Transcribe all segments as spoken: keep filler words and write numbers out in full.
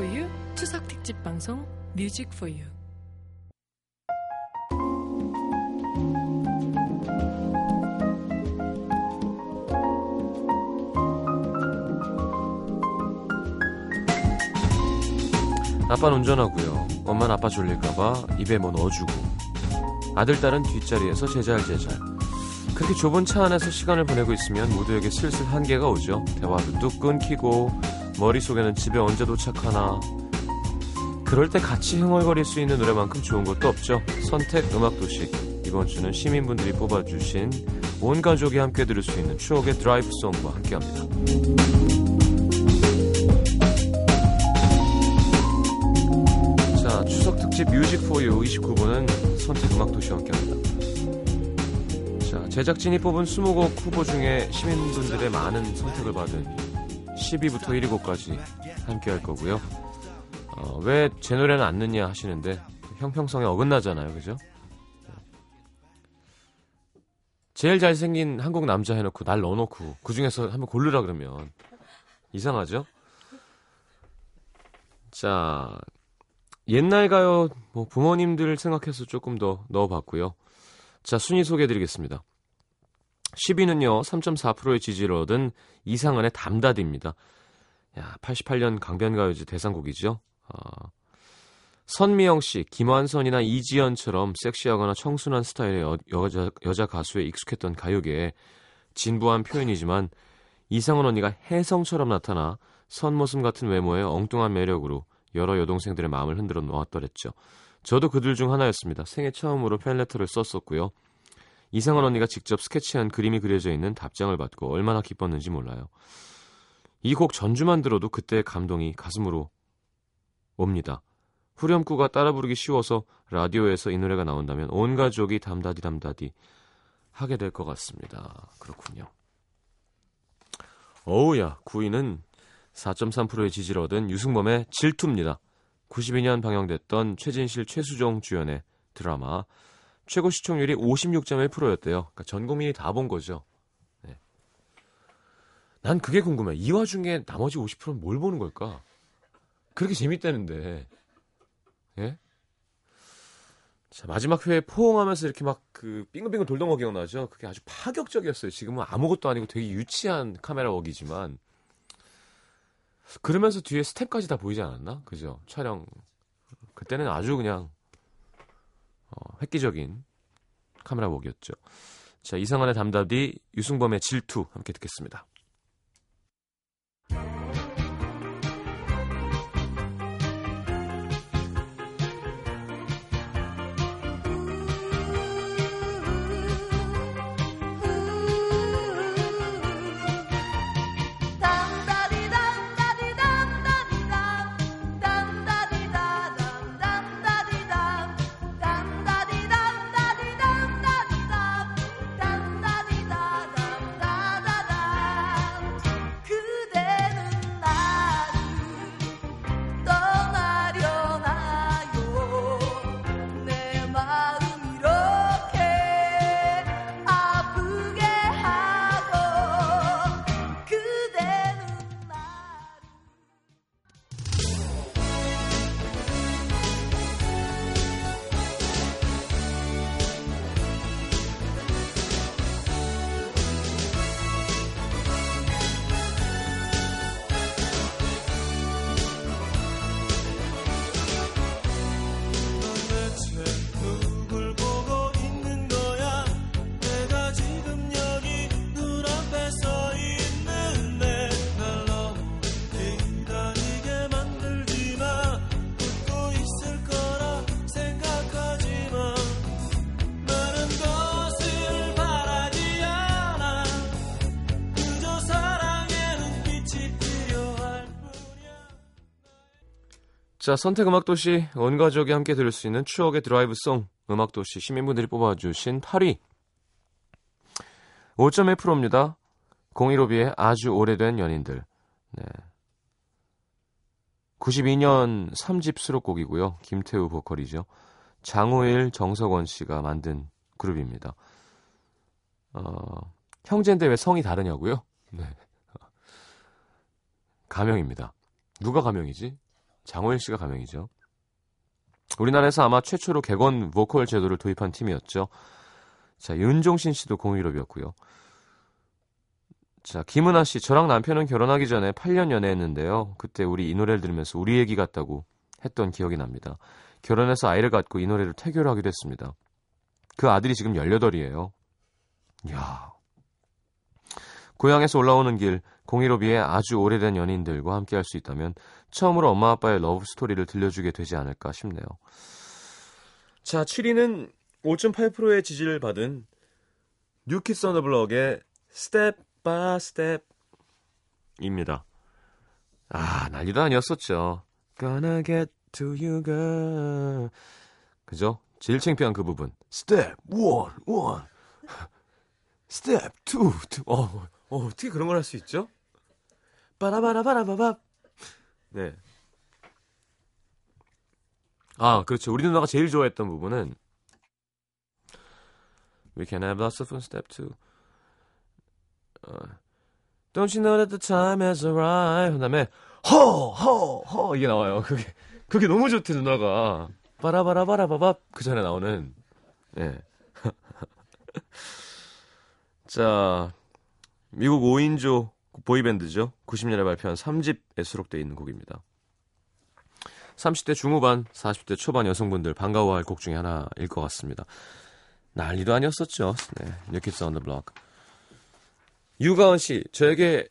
for you 추석 특집 방송 Music for you. 아빠는 운전하고요. 엄마는 아빠 졸릴까봐 입에 뭐 넣어주고, 아들 딸은 뒷자리에서 제잘제잘. 그렇게 좁은 차 안에서 시간을 보내고 있으면 모두에게 슬슬 한계가 오죠. 대화도 뚝 끊기고 머릿속에는 집에 언제 도착하나. 그럴 때 같이 흥얼거릴 수 있는 노래만큼 좋은 것도 없죠. 선택 음악도시, 이번 주는 시민분들이 뽑아주신 온 가족이 함께 들을 수 있는 추억의 드라이브 송과 함께합니다. 특집 뮤직포유 이십구 번은 선택음악도시와 함께합니다. 자, 제작진이 뽑은 이십 곡 후보 중에 시민분들의 많은 선택을 받은 십 위부터 일 위 곡까지 함께할 거고요. 어, 왜 제 노래는 안 넣냐 하시는데 형평성에 어긋나잖아요, 그죠? 제일 잘생긴 한국 남자 해놓고 날 넣어놓고 그 중에서 한번 고르라 그러면 이상하죠? 자, 옛날 가요, 뭐 부모님들 생각해서 조금 더 넣어봤고요. 자, 순위 소개해드리겠습니다. 십 위는요, 삼 점 사 퍼센트의 지지를 얻은 이상은의 담다디입니다. 야, 팔십팔 년 강변가요제 대상곡이죠. 아, 선미영 씨, 김완선이나 이지연처럼 섹시하거나 청순한 스타일의 여, 여자, 여자 가수에 익숙했던 가요계에 진부한 표현이지만 이상은 언니가 혜성처럼 나타나 선모습 같은 외모에 엉뚱한 매력으로 여러 여동생들의 마음을 흔들어 놓았더랬죠. 저도 그들 중 하나였습니다. 생애 처음으로 팬레터를 썼었고요. 이상은 언니가 직접 스케치한 그림이 그려져 있는 답장을 받고 얼마나 기뻤는지 몰라요. 이 곡 전주만 들어도 그때의 감동이 가슴으로 옵니다. 후렴구가 따라 부르기 쉬워서 라디오에서 이 노래가 나온다면 온 가족이 담다디 담다디 하게 될 것 같습니다. 그렇군요. 어우야, 구 위는 사 점 삼 퍼센트의 지지를 얻은 유승범의 질투입니다. 구십이 년 방영됐던 최진실, 최수종 주연의 드라마. 최고 시청률이 오십육 점 일 퍼센트였대요. 그러니까 전 국민이 다 본 거죠. 네. 난 그게 궁금해. 이 와중에 나머지 오십 퍼센트는 뭘 보는 걸까? 그렇게 재밌다는데. 네? 자, 마지막 회에 포옹하면서 이렇게 막 그 빙글빙글 돌던 거 기억나죠? 그게 아주 파격적이었어요. 지금은 아무것도 아니고 되게 유치한 카메라 웍이지만. 그러면서 뒤에 스텝까지 다 보이지 않았나? 그죠? 촬영. 그때는 아주 그냥 어, 획기적인 카메라 웍이었죠. 자, 이상한의 담다디, 유승범의 질투 함께 듣겠습니다. 자, 선택음악도시 온가족이 함께 들을 수 있는 추억의 드라이브송 음악도시 시민분들이 뽑아주신 팔 위 오 점 일 퍼센트입니다. 공일오비의 아주 오래된 연인들. 네. 구십이 년 삼 집 수록곡이고요. 김태우 보컬이죠. 장호일, 정석원씨가 만든 그룹입니다. 어, 형제인데 왜 성이 다르냐고요? 네. 가명입니다. 누가 가명이지? 장호일 씨가 가명이죠. 우리나라에서 아마 최초로 객원 보컬 제도를 도입한 팀이었죠. 자, 윤종신 씨도 공유럽이었고요. 자, 김은아 씨, 저랑 남편은 결혼하기 전에 팔 년 연애했는데요. 그때 우리 이 노래를 들으면서 우리 얘기 같다고 했던 기억이 납니다. 결혼해서 아이를 갖고 이 노래를 태교를 하기도 했습니다. 그 아들이 지금 열여덟이에요. 이야. 고향에서 올라오는 길, 공일오비의 아주 오래된 연인들과 함께할 수 있다면 처음으로 엄마 아빠의 러브 스토리를 들려주게 되지 않을까 싶네요. 자, 칠 위는 오 점 팔 퍼센트의 지지를 받은 뉴키즈 온 더 블록의 스텝 바이 스텝입니다. 아, 난리도 아니었었죠. Gonna get to you girl. 그죠? 제일 창피한 그 부분. 스텝 원, 원. 스텝 투, 투. 어, 어, 어떻게 그런 걸 할 수 있죠? 빠라바라바라바밥. 네. 아, 그렇죠. 우리 누나가 제일 좋아했던 부분은 We can have lots of fun, step two. Uh, don't you know that the time has arrived? 그 다음에 허, 허, 허 이게 나와요. 그게 그게 너무 좋대 누나가. 빠라바라바라바밥 그 전에 나오는. 예. 자, 미국 오 인조 보이밴드죠. 구십 년에 발표한 삼 집에 수록되어 있는 곡입니다. 삼십 대 중후반, 사십 대 초반 여성분들 반가워할 곡 중에 하나일 것 같습니다. 난리도 아니었었죠. 네, 뉴키즈 온 더 블록. 유가은 씨, 저에게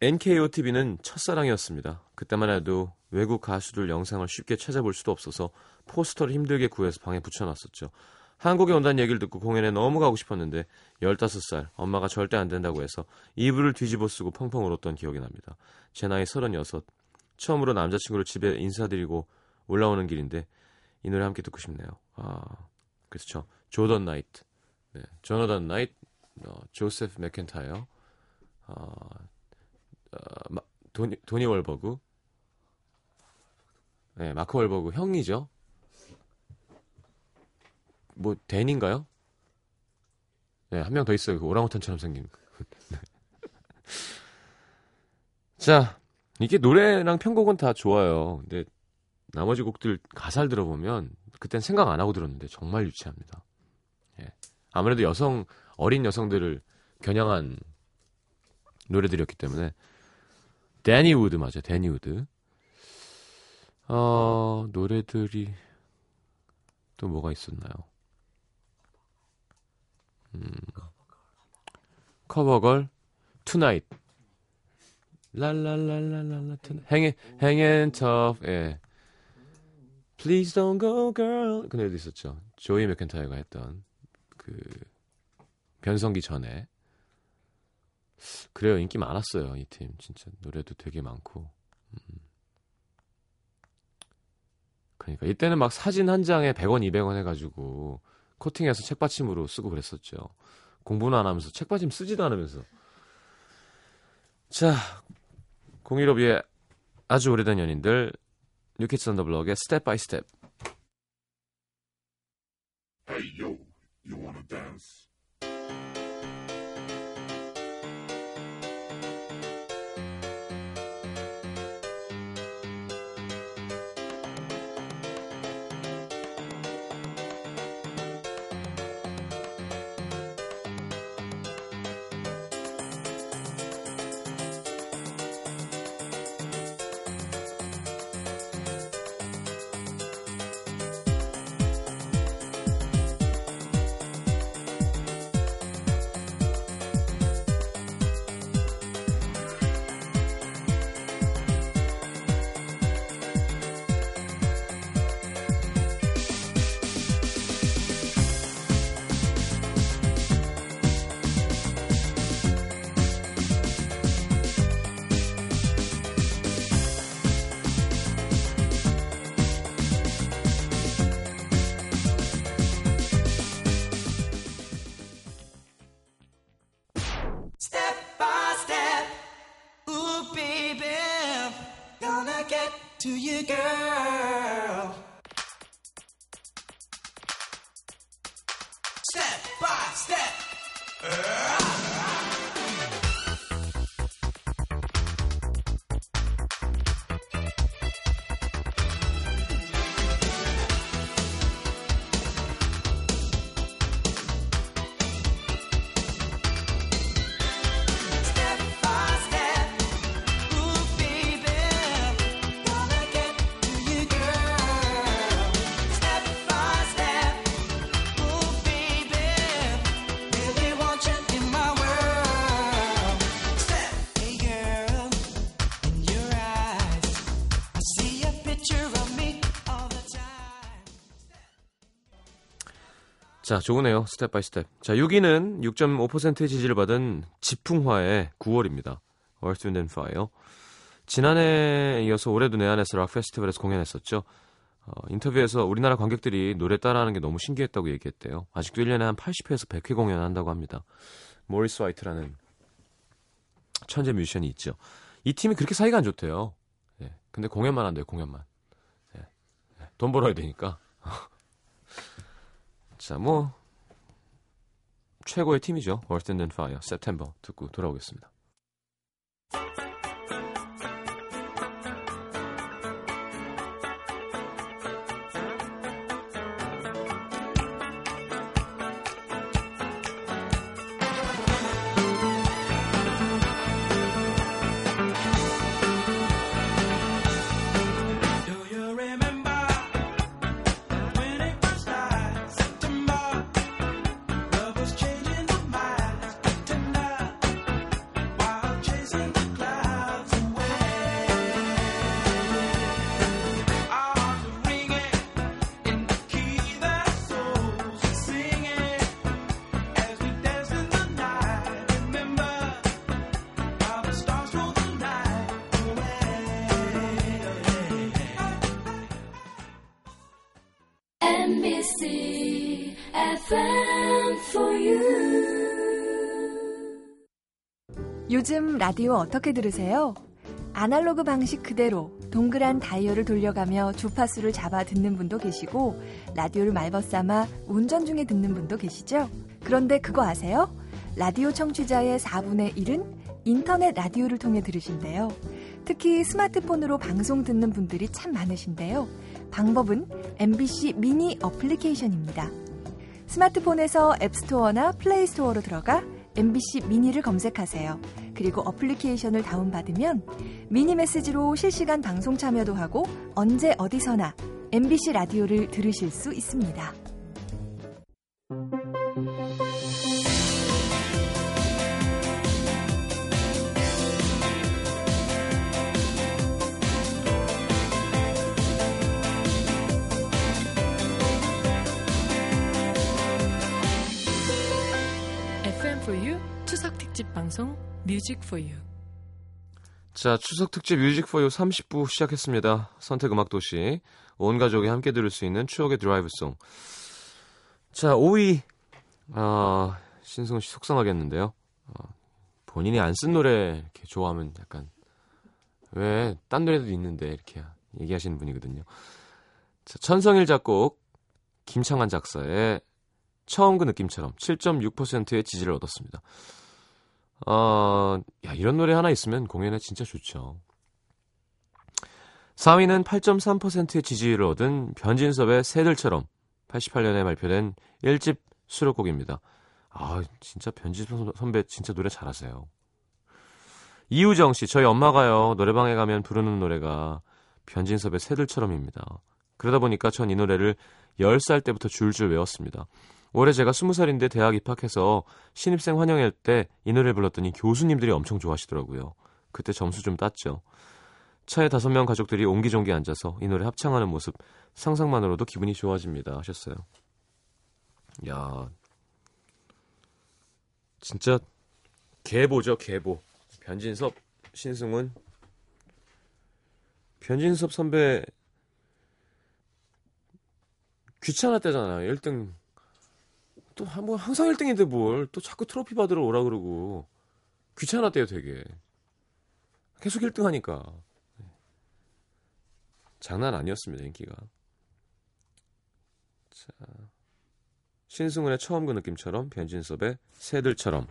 엔케이오티비는 첫사랑이었습니다. 그때만 해도 외국 가수들 영상을 쉽게 찾아볼 수도 없어서 포스터를 힘들게 구해서 방에 붙여놨었죠. 한국에 온다는 얘기를 듣고 공연에 너무 가고 싶었는데 열다섯 살, 엄마가 절대 안 된다고 해서 이불을 뒤집어 쓰고 펑펑 울었던 기억이 납니다. 제 나이 서른여섯, 처음으로 남자친구를 집에 인사드리고 올라오는 길인데 이 노래 함께 듣고 싶네요. 아, 그렇죠. 조던 나이트, 네, 조너단 나이트, 어, 조셉 맥켄타이어, 어, 어, 마, 도니, 도니 월버그, 네, 마크 월버그 형이죠. 뭐 대니인가요? 네, 한 명 더 있어요. 그 오랑우탄처럼 생긴. 자, 이게 노래랑 편곡은 다 좋아요. 근데 나머지 곡들 가사를 들어보면 그땐 생각 안 하고 들었는데 정말 유치합니다. 예. 아무래도 여성, 어린 여성들을 겨냥한 노래들이었기 때문에. 대니 우드 맞아요. 대니 우드. 어, 노래들이 또 뭐가 있었나요? 음. 커버걸, 투나잇, 랄랄랄랄랄라, 행앤 행앤 터프, 예, Please don't go girl. 그 노래도 있었죠. 조이 맥켄타이어가 했던 그 변성기 전에. 그래요, 인기 많았어요. 이 팀 진짜 노래도 되게 많고. 음. 그러니까 이때는 막 사진 한 장에 백 원, 이백 원 해가지고 코팅해서 책받침으로 쓰고 그랬었죠. 공부는 안 하면서 책받침 쓰지도 않으면서. 자, 공일오비의 아주 오래된 연인들, 뉴키즈 온 더 블록의 스텝 바이 스텝. Hey yo, you wanna dance? 자, 좋으네요. 스텝 바이 스텝. 자, 육 위는 육 점 오 퍼센트의 지지를 받은 지풍화의 구월입니다. Earth, Wind and Fire. 지난해에 이어서 올해도 내한에서 락페스티벌에서 공연했었죠. 어, 인터뷰에서 우리나라 관객들이 노래 따라하는 게 너무 신기했다고 얘기했대요. 아직도 일 년에 한 팔십 회에서 백 회 공연한다고 합니다. 모리스 화이트라는 천재 뮤지션이 있죠. 이 팀이 그렇게 사이가 안 좋대요. 예, 근데 공연만 한대요. 공연만. 예, 예, 돈 벌어야 되니까. 자, 뭐 최고의 팀이죠. Earth and Fire, September 듣고 돌아오겠습니다. 요즘 라디오 어떻게 들으세요? 아날로그 방식 그대로 동그란 다이얼을 돌려가며 주파수를 잡아 듣는 분도 계시고 라디오를 말벗삼아 운전 중에 듣는 분도 계시죠? 그런데 그거 아세요? 라디오 청취자의 사분의 일은 인터넷 라디오를 통해 들으신대요. 특히 스마트폰으로 방송 듣는 분들이 참 많으신데요. 방법은 엠비씨 미니 어플리케이션입니다. 스마트폰에서 앱스토어나 플레이스토어로 들어가 엠비씨 미니를 검색하세요. 그리고 어플리케이션을 다운받으면 미니 메시지로 실시간 방송 참여도 하고 언제 어디서나 엠비씨 라디오를 들으실 수 있습니다. 추석 특집 방송 뮤직 포 유. 자, 추석 특집 뮤직 포 유 삼십 부 시작했습니다. 선택 음악 도시. 온 가족이 함께 들을 수 있는 추억의 드라이브 송. 자, 오 위. 아, 신승훈 씨 속상하겠는데요. 어, 본인이 안 쓴 노래 이렇게 좋아하면 약간 왜 딴 노래도 있는데 이렇게 얘기하시는 분이거든요. 자, 천성일 작곡, 김창환 작사의 처음 그 느낌처럼 칠 점 육 퍼센트의 지지를 얻었습니다. 어, 야, 이런 노래 하나 있으면 공연에 진짜 좋죠. 사 위는 팔 점 삼 퍼센트의 지지를 얻은 변진섭의 새들처럼 팔십팔 년에 발표된 일 집 수록곡입니다. 아, 진짜 변진섭 선배 진짜 노래 잘하세요. 이우정 씨, 저희 엄마가요 노래방에 가면 부르는 노래가 변진섭의 새들처럼입니다. 그러다 보니까 전 이 노래를 열 살 때부터 줄줄 외웠습니다. 올해 제가 스무 살인데 대학 입학해서 신입생 환영회 때 이 노래를 불렀더니 교수님들이 엄청 좋아하시더라고요. 그때 점수 좀 땄죠. 차에 다섯 명 가족들이 옹기종기 앉아서 이 노래 합창하는 모습 상상만으로도 기분이 좋아집니다 하셨어요. 야, 진짜 계보죠, 계보. 변진섭, 신승훈. 변진섭 선배 귀찮았대잖아요. 일 등 또 뭐 항상 일 등인데 뭘 또 자꾸 트로피 받으러 오라 그러고 귀찮았대요. 되게 계속 일 등 하니까. 장난 아니었습니다, 인기가. 자, 신승훈의 처음 그 느낌처럼, 변진섭의 새들처럼.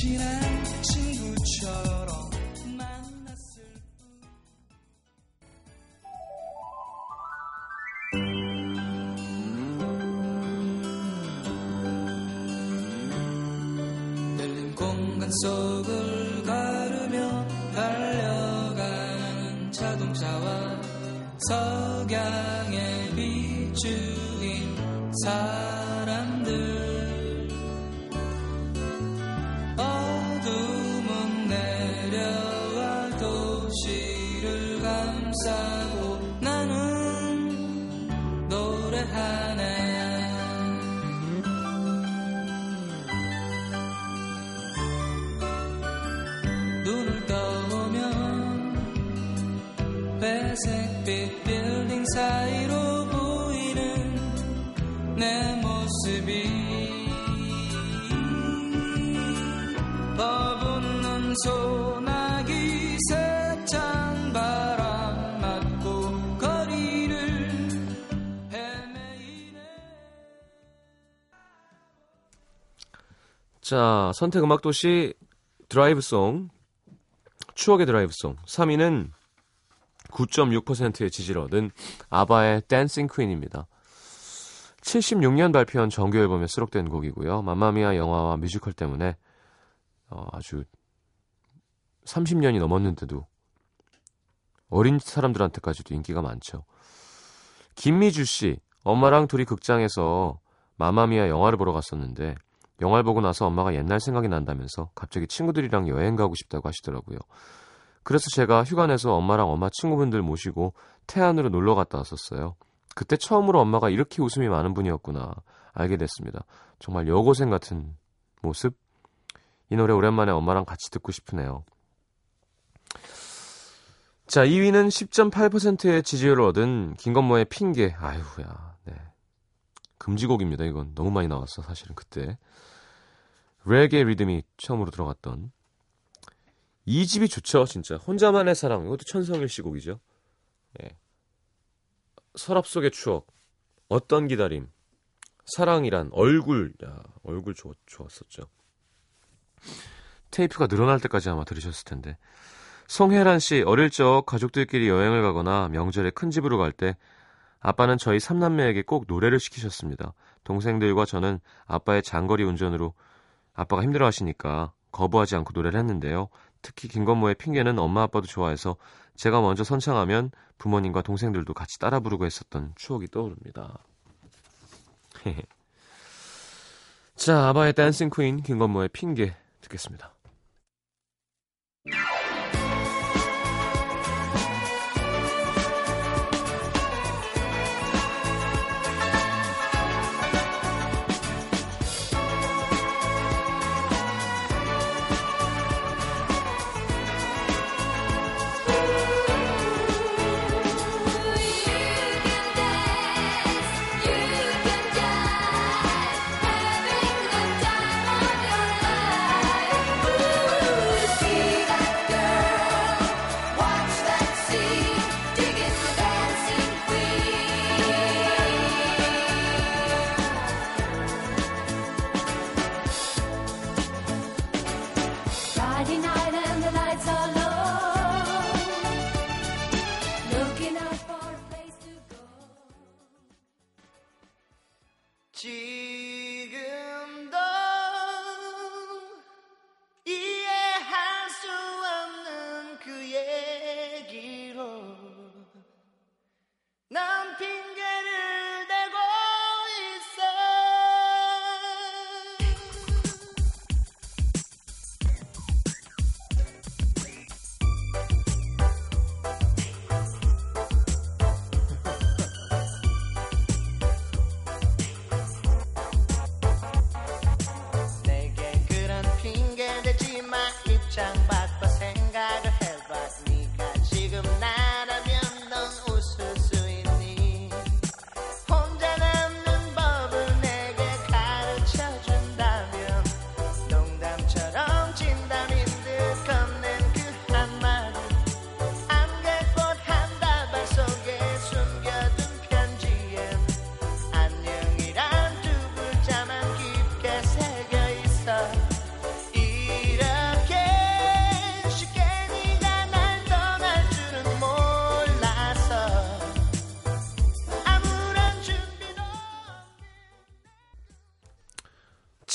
친한 친구처럼 산속을 가르며 달려가는 자동차와 석양의 비추인 사람들. 어둠은 내려와 도시를 감싸고 나는 노래하네. 회색빛 빌딩 사이로 보이는 내 모습이 떠붙는 소나기 세찬 바람 맞고 거리를 헤매이네. 자, 선택 음악 도시 드라이브송, 추억의 드라이브송. 삼 위는 구 점 육 퍼센트의 지지를 얻은 아바의 댄싱 퀸입니다. 칠십육 년 발표한 정규 앨범에 수록된 곡이고요. 맘마미아 영화와 뮤지컬 때문에 어, 아주 삼십 년이 넘었는데도 어린 사람들한테까지도 인기가 많죠. 김미주 씨, 엄마랑 둘이 극장에서 맘마미아 영화를 보러 갔었는데 영화를 보고 나서 엄마가 옛날 생각이 난다면서 갑자기 친구들이랑 여행 가고 싶다고 하시더라고요. 그래서 제가 휴가 내서 엄마랑 엄마 친구분들 모시고 태안으로 놀러 갔다 왔었어요. 그때 처음으로 엄마가 이렇게 웃음이 많은 분이었구나 알게 됐습니다. 정말 여고생 같은 모습. 이 노래 오랜만에 엄마랑 같이 듣고 싶으네요. 자, 이 위는 십 점 팔 퍼센트의 지지율을 얻은 김건모의 핑계. 아이고야. 네. 금지곡입니다. 이건 너무 많이 나왔어. 사실은 그때 레게 리듬이 처음으로 들어갔던. 이 집이 좋죠, 진짜. 혼자만의 사랑. 이것도 천성일 씨 곡이죠. 예. 서랍 속의 추억. 어떤 기다림. 사랑이란. 얼굴. 야, 얼굴 좋, 좋았었죠. 테이프가 늘어날 때까지 아마 들으셨을 텐데. 송혜란 씨. 어릴 적 가족들끼리 여행을 가거나 명절에 큰 집으로 갈 때 아빠는 저희 삼남매에게 꼭 노래를 시키셨습니다. 동생들과 저는 아빠의 장거리 운전으로 아빠가 힘들어하시니까 거부하지 않고 노래를 했는데요. 특히 김건모의 핑계는 엄마 아빠도 좋아해서 제가 먼저 선창하면 부모님과 동생들도 같이 따라 부르고 했었던 추억이 떠오릅니다. 자, 아바의 댄싱 퀸, 김건모의 핑계 듣겠습니다.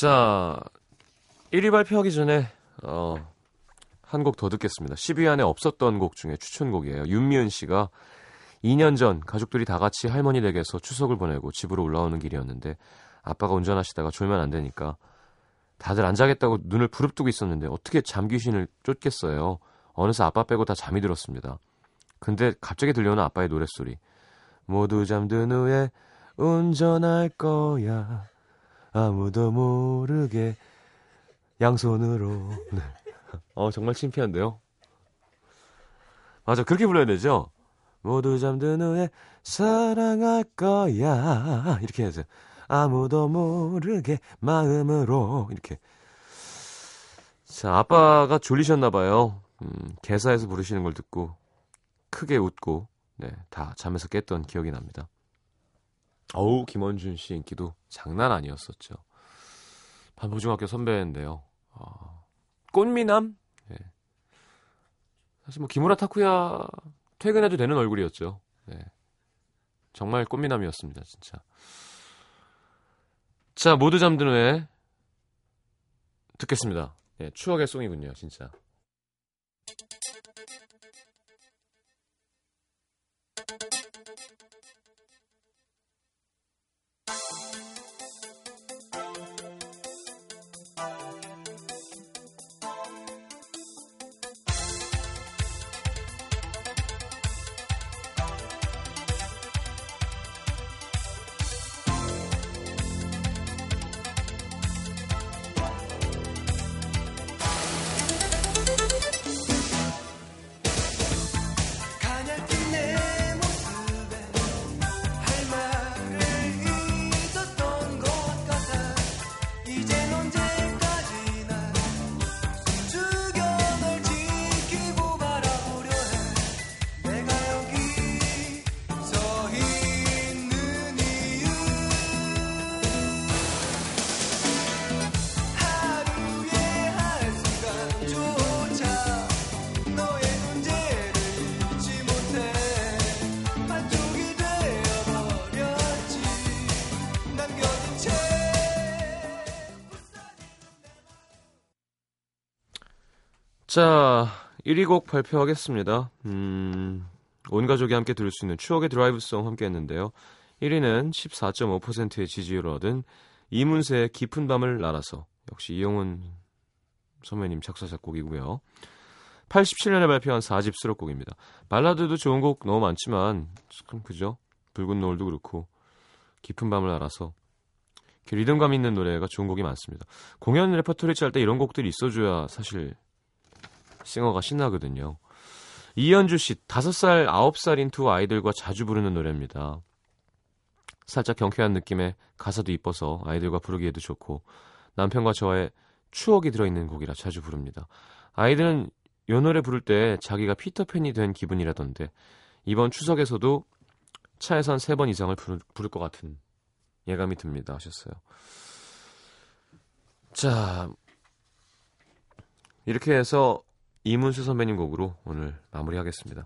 자, 일 위 발표하기 전에 어, 한 곡 더 듣겠습니다. 십 위 안에 없었던 곡 중에 추천곡이에요. 윤미은 씨가 이 년 전 가족들이 다 같이 할머니 댁에서 추석을 보내고 집으로 올라오는 길이었는데 아빠가 운전하시다가 졸면 안 되니까 다들 안 자겠다고 눈을 부릅뜨고 있었는데 어떻게 잠귀신을 쫓겠어요. 어느새 아빠 빼고 다 잠이 들었습니다. 근데 갑자기 들려오는 아빠의 노랫소리. 모두 잠든 후에 운전할 거야. 아무도 모르게 양손으로. 네. 어, 정말 창피한데요. 맞아, 그렇게 불러야 되죠. 모두 잠든 후에 사랑할 거야. 이렇게 해야죠. 아무도 모르게 마음으로. 이렇게. 자, 아빠가 졸리셨나봐요. 음, 개사에서 부르시는 걸 듣고 크게 웃고, 네, 다 잠에서 깼던 기억이 납니다. 어우, 김원준 씨 인기도 장난 아니었었죠. 반포중학교 선배인데요. 어, 꽃미남? 네. 사실 뭐 기무라 타쿠야 퇴근해도 되는 얼굴이었죠. 네. 정말 꽃미남이었습니다, 진짜. 자, 모두 잠든 후에 듣겠습니다. 네, 추억의 송이군요, 진짜. 자, 일 위 곡 발표하겠습니다. 음, 온 가족이 함께 들을 수 있는 추억의 드라이브송 함께 했는데요. 일 위는 십사 점 오 퍼센트의 지지율을 얻은 이문세의 깊은 밤을 날아서, 역시 이용훈 선배님 작사 작곡이고요. 팔십칠 년에 발표한 사 집 수록곡입니다. 발라드도 좋은 곡 너무 많지만 참, 그죠? 붉은 노을도 그렇고 깊은 밤을 날아서 이렇게 리듬감 있는 노래가 좋은 곡이 많습니다. 공연 레퍼토리 짤 때 이런 곡들이 있어줘야 사실 싱어가 신나거든요. 이현주씨, 다섯 살, 아홉 살인 두 아이들과 자주 부르는 노래입니다. 살짝 경쾌한 느낌에 가사도 이뻐서 아이들과 부르기에도 좋고 남편과 저의 추억이 들어있는 곡이라 자주 부릅니다. 아이들은 요 노래 부를 때 자기가 피터팬이 된 기분이라던데 이번 추석에서도 차에서 한 세 번 이상을 부르, 부를 것 같은 예감이 듭니다 하셨어요. 자, 이렇게 해서 이문수 선배님 곡으로 오늘 마무리하겠습니다.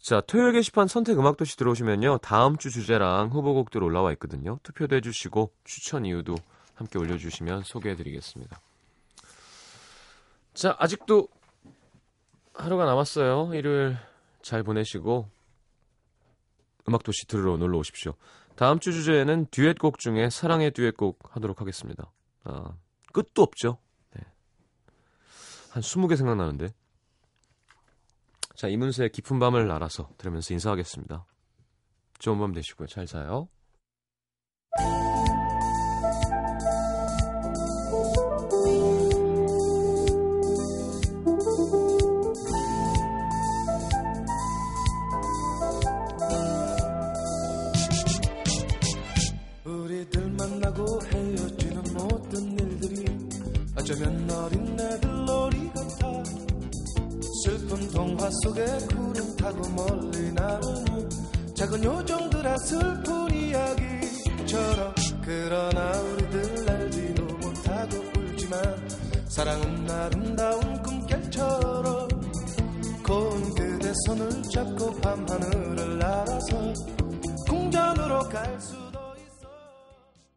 자, 토요일 게시판 선택 음악도시 들어오시면요, 다음 주 주제랑 후보곡들 올라와 있거든요. 투표도 해주시고 추천 이유도 함께 올려주시면 소개해드리겠습니다. 자, 아직도 하루가 남았어요. 일요일 잘 보내시고 음악도시 들으러 놀러 오십시오. 다음 주 주제에는 듀엣곡 중에 사랑의 듀엣곡 하도록 하겠습니다. 아, 끝도 없죠. 한 스무 개 생각나는데. 자, 이문세의 깊은 밤을 날아서 들으면서 인사하겠습니다. 좋은 밤 되시고요. 잘 자요. 우리들 만나고 헤어지는 모든 일들이 어쩌면 어린 애들 슬픈 동화 속에 구름 타고 멀리 나오는 작은 요정들의 슬픈 이야기처럼. 그러나 우리들 알지도 못하고 울지만 사랑은 아름다운 꿈결처럼 고운 그대 손을 잡고 밤하늘을 날아서 궁전으로 갈 수